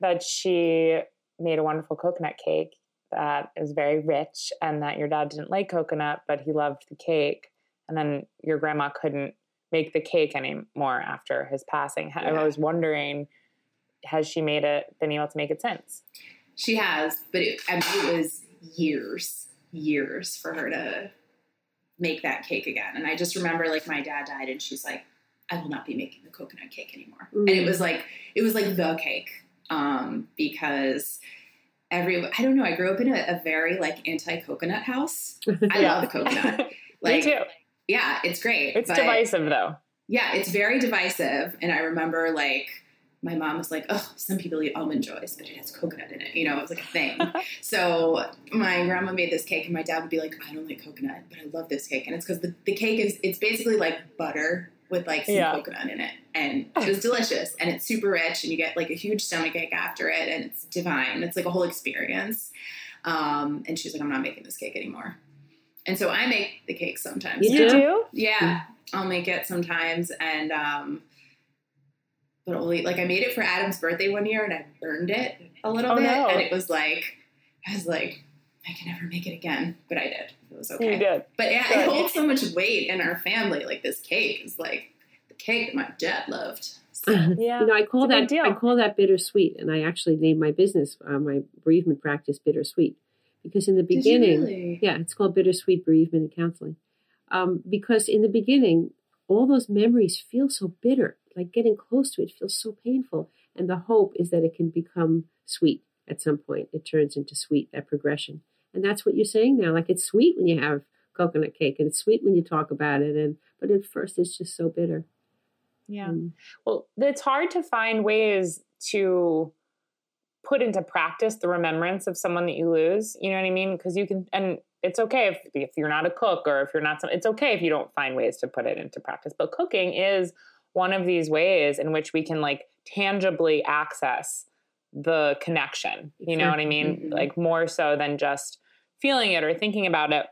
That she made a wonderful coconut cake that is very rich, and that your dad didn't like coconut, but he loved the cake. And then your grandma couldn't make the cake anymore after his passing. Yeah. I was wondering, has she been able to make it since? She has, but it was years for her to make that cake again. And I just remember like my dad died and she's like, I will not be making the coconut cake anymore. Ooh. And it was like the cake, because I don't know. I grew up in a very like anti-coconut house. I love the coconut. Like, me too. Yeah, it's great. It's divisive though. Yeah, it's very divisive. And I remember like my mom was like, oh, some people eat almond joys, but it has coconut in it. You know, it was like a thing. So my grandma made this cake and my dad would be like, I don't like coconut, but I love this cake. And it's because the cake it's basically like butter with like some coconut in it. And it was delicious. And it's super rich and you get like a huge stomachache after it. And it's divine. It's like a whole experience. And she's like, I'm not making this cake anymore. And so I make the cake sometimes. You do? Yeah. I'll make it sometimes. And, but only like I made it for Adam's birthday one year and I burned it a little bit. No. And it was like, I was like, I can never make it again. But I did. It was okay. You did. But yeah, it holds so much weight in our family. Like this cake is like the cake that my dad loved. So. Yeah. You know, I call that bittersweet. And I actually named my business, my bereavement practice, Bittersweet. Because in the beginning, it's called Bittersweet Bereavement and Counseling. Because in the beginning, all those memories feel so bitter, like getting close to it feels so painful. And the hope is that it can become sweet at some point. It turns into sweet, that progression. And that's what you're saying now. Like it's sweet when you have coconut cake and it's sweet when you talk about it. But at first it's just so bitter. Yeah. Well, it's hard to find ways to put into practice the remembrance of someone that you lose, you know what I mean? Because you can, and it's okay if you're not a cook or if you're not, it's okay if you don't find ways to put it into practice. But cooking is one of these ways in which we can like tangibly access the connection, you know what I mean? Mm-hmm. Like more so than just feeling it or thinking about it.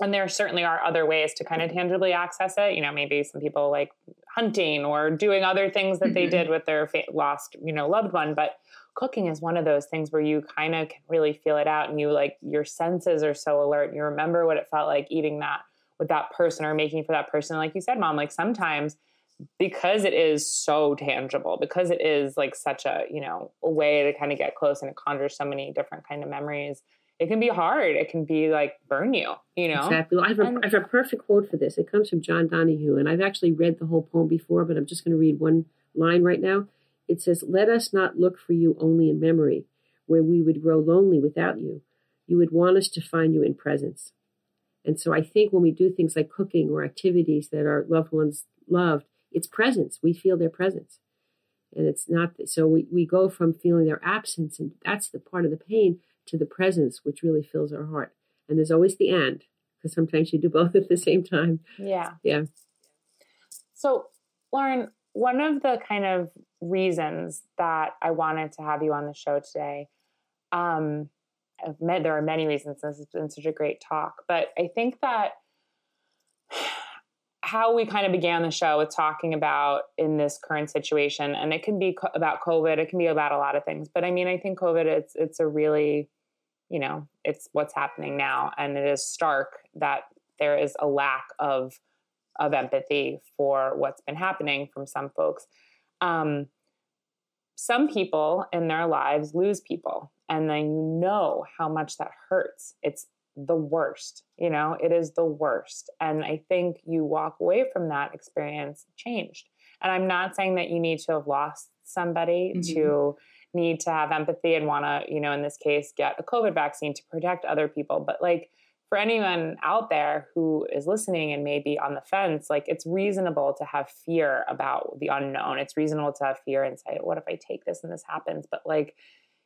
And there certainly are other ways to kind of tangibly access it. You know, maybe some people like hunting or doing other things that they did with their lost, you know, loved one. But cooking is one of those things where you kind of can really feel it out and you like your senses are so alert and you remember what it felt like eating that with that person or making for that person. Like you said, Mom, like sometimes because it is so tangible, because it is like such a, you know, a way to kind of get close and it conjures so many different kind of memories. It can be hard. It can be like burn you, you know? Exactly. Well, I have a perfect quote for this. It comes from John Donahue, and I've actually read the whole poem before, but I'm just going to read one line right now. It says, let us not look for you only in memory, where we would grow lonely without you. You would want us to find you in presence. And so I think when we do things like cooking or activities that our loved ones loved, it's presence. We feel their presence. And it's not, so we go from feeling their absence, and that's the part of the pain, to the presence, which really fills our heart. And there's always the and, because sometimes you do both at the same time. Yeah. Yeah. So, Lauren, one of the kind of reasons that I wanted to have you on the show today, there are many reasons. This has been such a great talk, but I think that how we kind of began the show with talking about in this current situation, and it can be about COVID, it can be about a lot of things, but I mean, I think COVID, it's a really, you know, it's what's happening now. And it is stark that there is a lack of of empathy for what's been happening from some folks. Some people in their lives lose people, and then you know how much that hurts. It's the worst, you know, it is the worst. And I think you walk away from that experience changed. And I'm not saying that you need to have lost somebody mm-hmm. to need to have empathy and want to, you know, in this case, get a COVID vaccine to protect other people. But like for anyone out there who is listening and maybe on the fence, like it's reasonable to have fear about the unknown. It's reasonable to have fear and say, what if I take this and this happens? But like,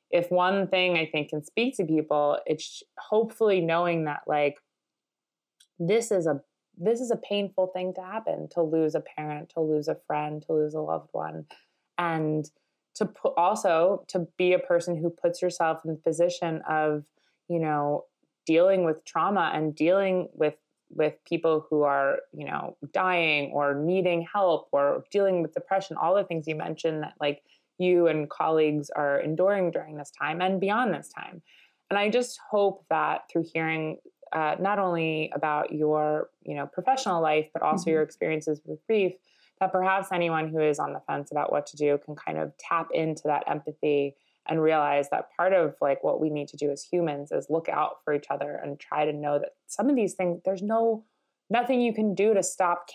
if one thing I think can speak to people, it's hopefully knowing that like, this is a painful thing to happen, to lose a parent, to lose a friend, to lose a loved one. And to also be a person who puts yourself in the position of, you know, dealing with trauma and dealing with people who are, you know, dying or needing help or dealing with depression, all the things you mentioned that like, you and colleagues are enduring during this time and beyond this time. And I just hope that through hearing not only about your, you know, professional life, but also mm-hmm. your experiences with grief, that perhaps anyone who is on the fence about what to do can kind of tap into that empathy and realize that part of like what we need to do as humans is look out for each other and try to know that some of these things, there's nothing you can do to stop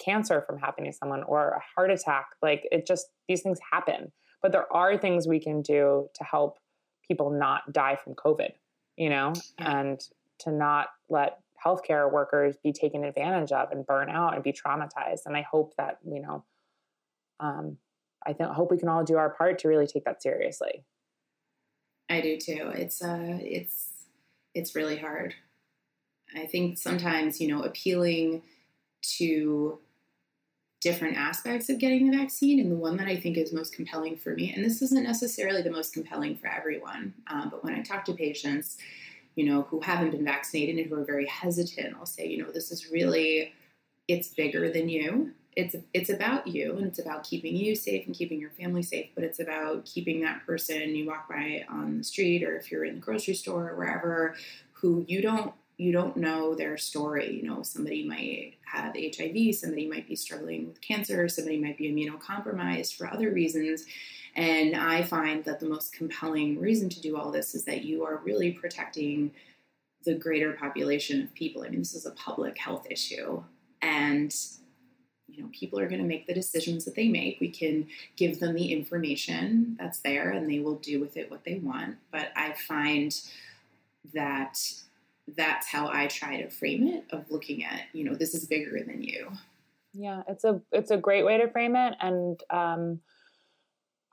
cancer from happening to someone or a heart attack. Like it just, these things happen. But there are things we can do to help people not die from COVID, you know, yeah. and to not let healthcare workers be taken advantage of and burn out and be traumatized. And I hope that, you know, I hope we can all do our part to really take that seriously. I do too. It's really hard. I think sometimes, you know, appealing to different aspects of getting the vaccine, and the one that I think is most compelling for me, and this isn't necessarily the most compelling for everyone, but when I talk to patients, you know, who haven't been vaccinated and who are very hesitant, I'll say, you know, this is really, it's bigger than you. It's about you, and it's about keeping you safe and keeping your family safe, but it's about keeping that person you walk by on the street, or if you're in the grocery store or wherever, who you don't know their story. You know, somebody might have HIV, somebody might be struggling with cancer, somebody might be immunocompromised for other reasons. And I find that the most compelling reason to do all this is that you are really protecting the greater population of people. I mean, this is a public health issue, and you know, people are going to make the decisions that they make. We can give them the information that's there and they will do with it what they want. But I find that that's how I try to frame it, of looking at, you know, this is bigger than you. Yeah, it's a great way to frame it. And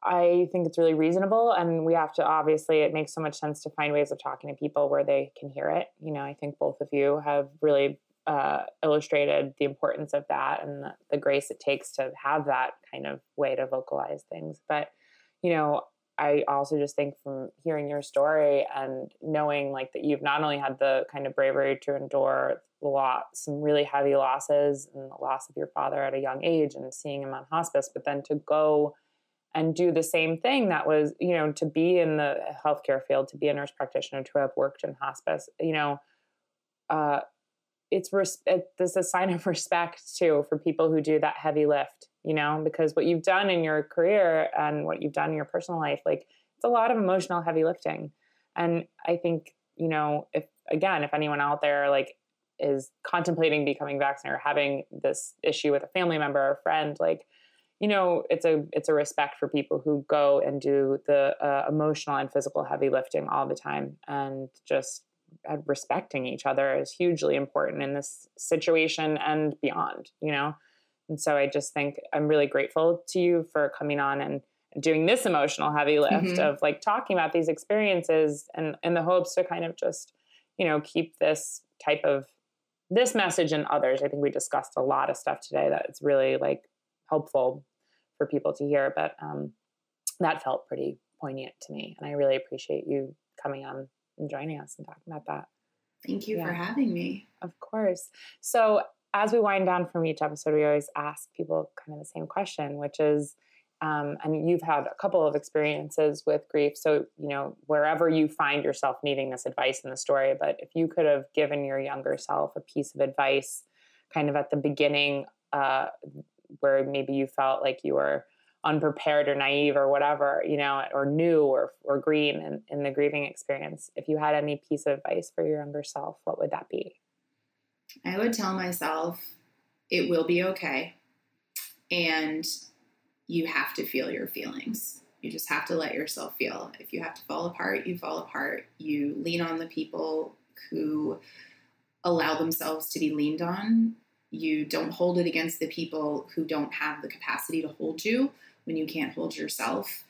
I think it's really reasonable. And we have to, obviously, it makes so much sense to find ways of talking to people where they can hear it. You know, I think both of you have really illustrated the importance of that and the grace it takes to have that kind of way to vocalize things. But, you know, I also just think from hearing your story and knowing like that you've not only had the kind of bravery to endure some really heavy losses and the loss of your father at a young age and seeing him on hospice, but then to go and do the same thing that was, you know, to be in the healthcare field, to be a nurse practitioner, to have worked in hospice, you know, it's a sign of respect too for people who do that heavy lift, you know, because what you've done in your career and what you've done in your personal life, like it's a lot of emotional heavy lifting. And I think, you know, if anyone out there like is contemplating becoming vaccinated or having this issue with a family member or a friend, like, you know, it's a respect for people who go and do the emotional and physical heavy lifting all the time. And just respecting each other is hugely important in this situation and beyond, you know? And so I just think I'm really grateful to you for coming on and doing this emotional heavy lift mm-hmm. of like talking about these experiences and in the hopes to kind of just, you know, keep this type of this message and others. I think we discussed a lot of stuff today that it's really like helpful for people to hear, but that felt pretty poignant to me. And I really appreciate you coming on and joining us and talking about that. Thank you for having me. Of course. So as we wind down from each episode, we always ask people kind of the same question, which is, and you've had a couple of experiences with grief. So, you know, wherever you find yourself needing this advice in the story, but if you could have given your younger self a piece of advice kind of at the beginning where maybe you felt like you were unprepared or naive or whatever, you know, or new or green in the grieving experience. If you had any piece of advice for your younger self, what would that be? I would tell myself, it will be okay. And you have to feel your feelings. You just have to let yourself feel. If you have to fall apart, you fall apart. You lean on the people who allow themselves to be leaned on. You don't hold it against the people who don't have the capacity to hold you when you can't hold yourself.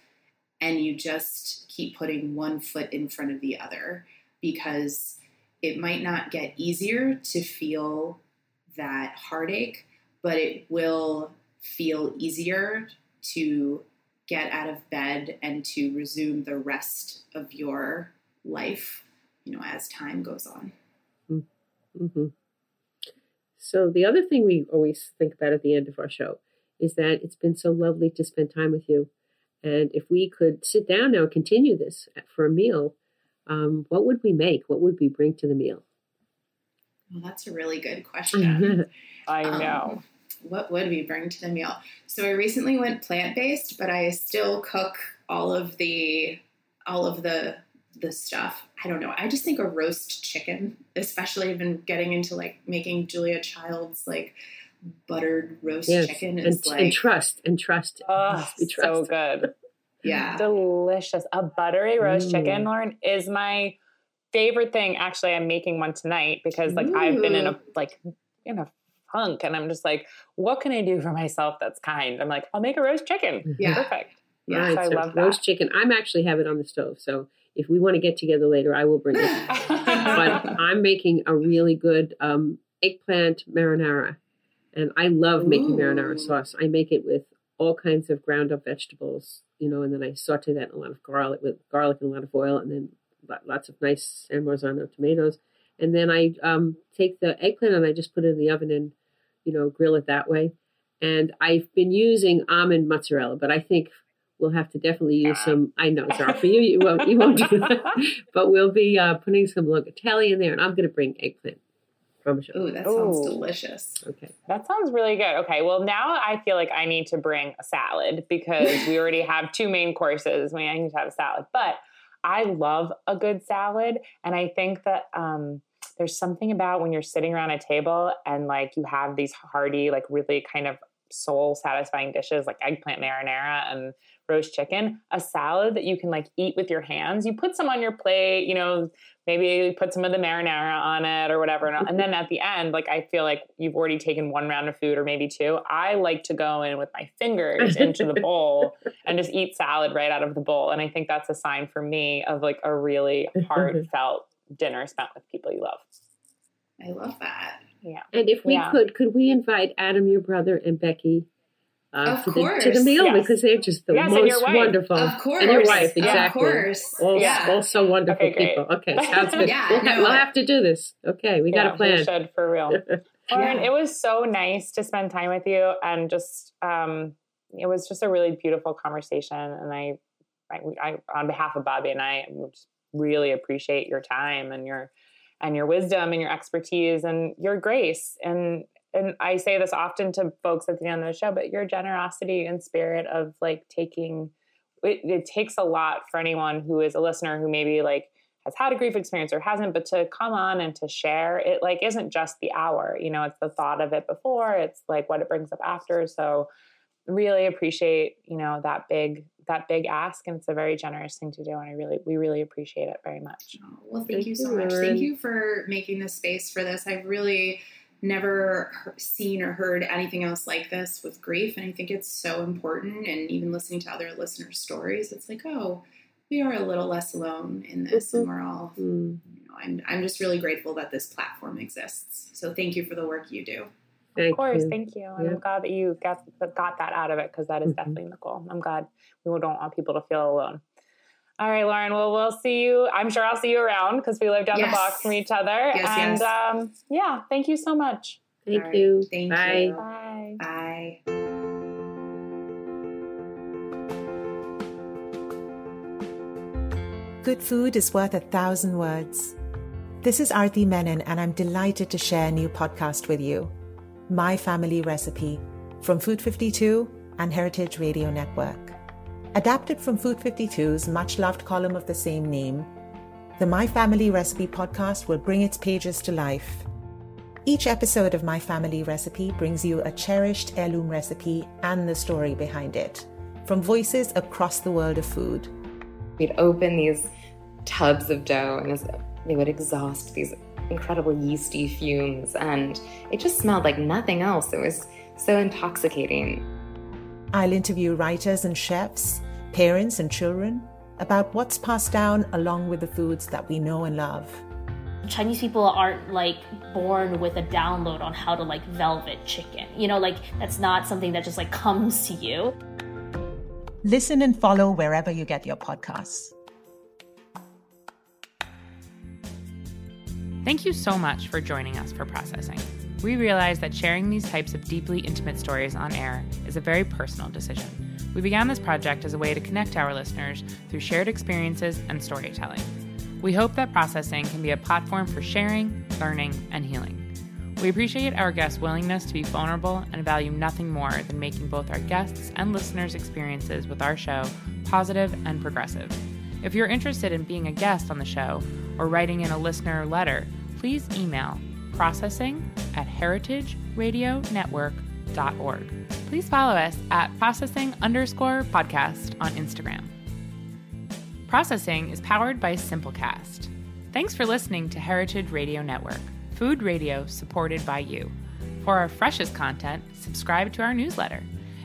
And you just keep putting one foot in front of the other, because it might not get easier to feel that heartache, but it will feel easier to get out of bed and to resume the rest of your life, you know, as time goes on. Mm-hmm. So the other thing we always think about at the end of our show is that it's been so lovely to spend time with you. And if we could sit down now and continue this for a meal, what would we make? What would we bring to the meal? Well, that's a really good question. I know. What would we bring to the meal? So I recently went plant-based, but I still cook all of the stuff. I don't know. I just think a roast chicken, especially I've been getting into like making Julia Child's like buttered roast chicken. Is and trust. Oh, so good. Yeah. Delicious. A buttery roast chicken, Lauren, is my favorite thing. Actually, I'm making one tonight because like I've been in a hunk and I'm just like, what can I do for myself that's kind? I'm like, I'll make a roast chicken. Yeah. Perfect. Yeah. Right, so I love that. Roast chicken. I'm actually have it on the stove. So if we want to get together later, I will bring it. But I'm making a really good eggplant marinara. And I love making marinara sauce. I make it with all kinds of ground up vegetables, you know, and then I saute that in a lot of garlic with garlic and a lot of oil, and then lots of nice San Marzano tomatoes. And then I take the eggplant and I just put it in the oven and, you know, grill it that way. And I've been using almond mozzarella, but I think we'll have to definitely use some. I know, Zara, for you, you won't do that. But we'll be putting some locatelli in there, and I'm going to bring eggplant. Oh, that sounds delicious. Okay. That sounds really good. Okay. Well, now I feel like I need to bring a salad because we already have two main courses. I mean, I need to have a salad, but I love a good salad. And I think that, there's something about when you're sitting around a table and like you have these hearty, like really kind of soul satisfying dishes like eggplant marinara and roast chicken, a salad that you can like eat with your hands. You put some on your plate, you know, maybe put some of the marinara on it or whatever. And then at the end, like, I feel like you've already taken one round of food or maybe two. I like to go in with my fingers into the bowl and just eat salad right out of the bowl. And I think that's a sign for me of like a really heartfelt dinner spent with people you love. I love that. Yeah. And if we could we invite Adam, your brother, and Becky to the meal? Yes. Because they're just the most wonderful. Of course. And your wife, exactly. Of course. All so wonderful people. Okay, sounds good. We'll have to do this. Okay, we got a plan. We should, for real. Lauren, it was so nice to spend time with you, and just it was just a really beautiful conversation. And I on behalf of Bobby and I, just really appreciate your time and your wisdom and your expertise and your grace. And I say this often to folks at the end of the show, but your generosity and spirit of like taking, it takes a lot for anyone who is a listener who maybe like has had a grief experience or hasn't, but to come on and to share it, like, isn't just the hour, you know, it's the thought of it before, it's like what it brings up after. So really appreciate, you know, that big ask, and it's a very generous thing to do, and we really appreciate it very much. Oh, well, thank you so much. Thank you for making the space for this. I've really never seen or heard anything else like this with grief, and I think it's so important. And even listening to other listeners' stories, it's like, oh, we are a little less alone in this, and we're all, you know, I'm just really grateful that this platform exists. So thank you for the work you do. Thank you. And I'm glad that you got that out of it, because that is definitely the goal. I'm glad we don't want people to feel alone. All right, Lauren, well, we'll see you. I'm sure I'll see you around because we live down the block from each other. Yes. Thank you so much. Thank you. Thank you. Bye. Bye. Bye. Good food is worth 1,000 words. This is Aarti Menon, and I'm delighted to share a new podcast with you. My Family Recipe from Food52 and Heritage Radio Network. Adapted from Food52's much-loved column of the same name, the My Family Recipe podcast will bring its pages to life. Each episode of My Family Recipe brings you a cherished heirloom recipe and the story behind it, from voices across the world of food. We'd open these tubs of dough and they would exhaust these incredible yeasty fumes, and it just smelled like nothing else. It was so intoxicating. I'll interview writers and chefs, parents and children, about what's passed down along with the foods that we know and love. Chinese people aren't born with a download on how to velvet chicken. That's not something that just comes to you. Listen and follow wherever you get your podcasts. Thank you so much for joining us for Processing. We realize that sharing these types of deeply intimate stories on air is a very personal decision. We began this project as a way to connect our listeners through shared experiences and storytelling. We hope that Processing can be a platform for sharing, learning, and healing. We appreciate our guests' willingness to be vulnerable and value nothing more than making both our guests' and listeners' experiences with our show positive and progressive. If you're interested in being a guest on the show or writing in a listener letter, please email processing@heritageradionetwork.org. Please follow us at processing_podcast on Instagram. Processing is powered by Simplecast. Thanks for listening to Heritage Radio Network, food radio supported by you. For our freshest content, subscribe to our newsletter.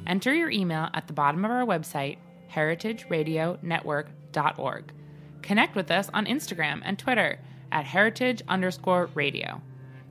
Enter your email at the bottom of our website, heritageradionetwork.org. Connect with us on Instagram and Twitter at heritage_radio.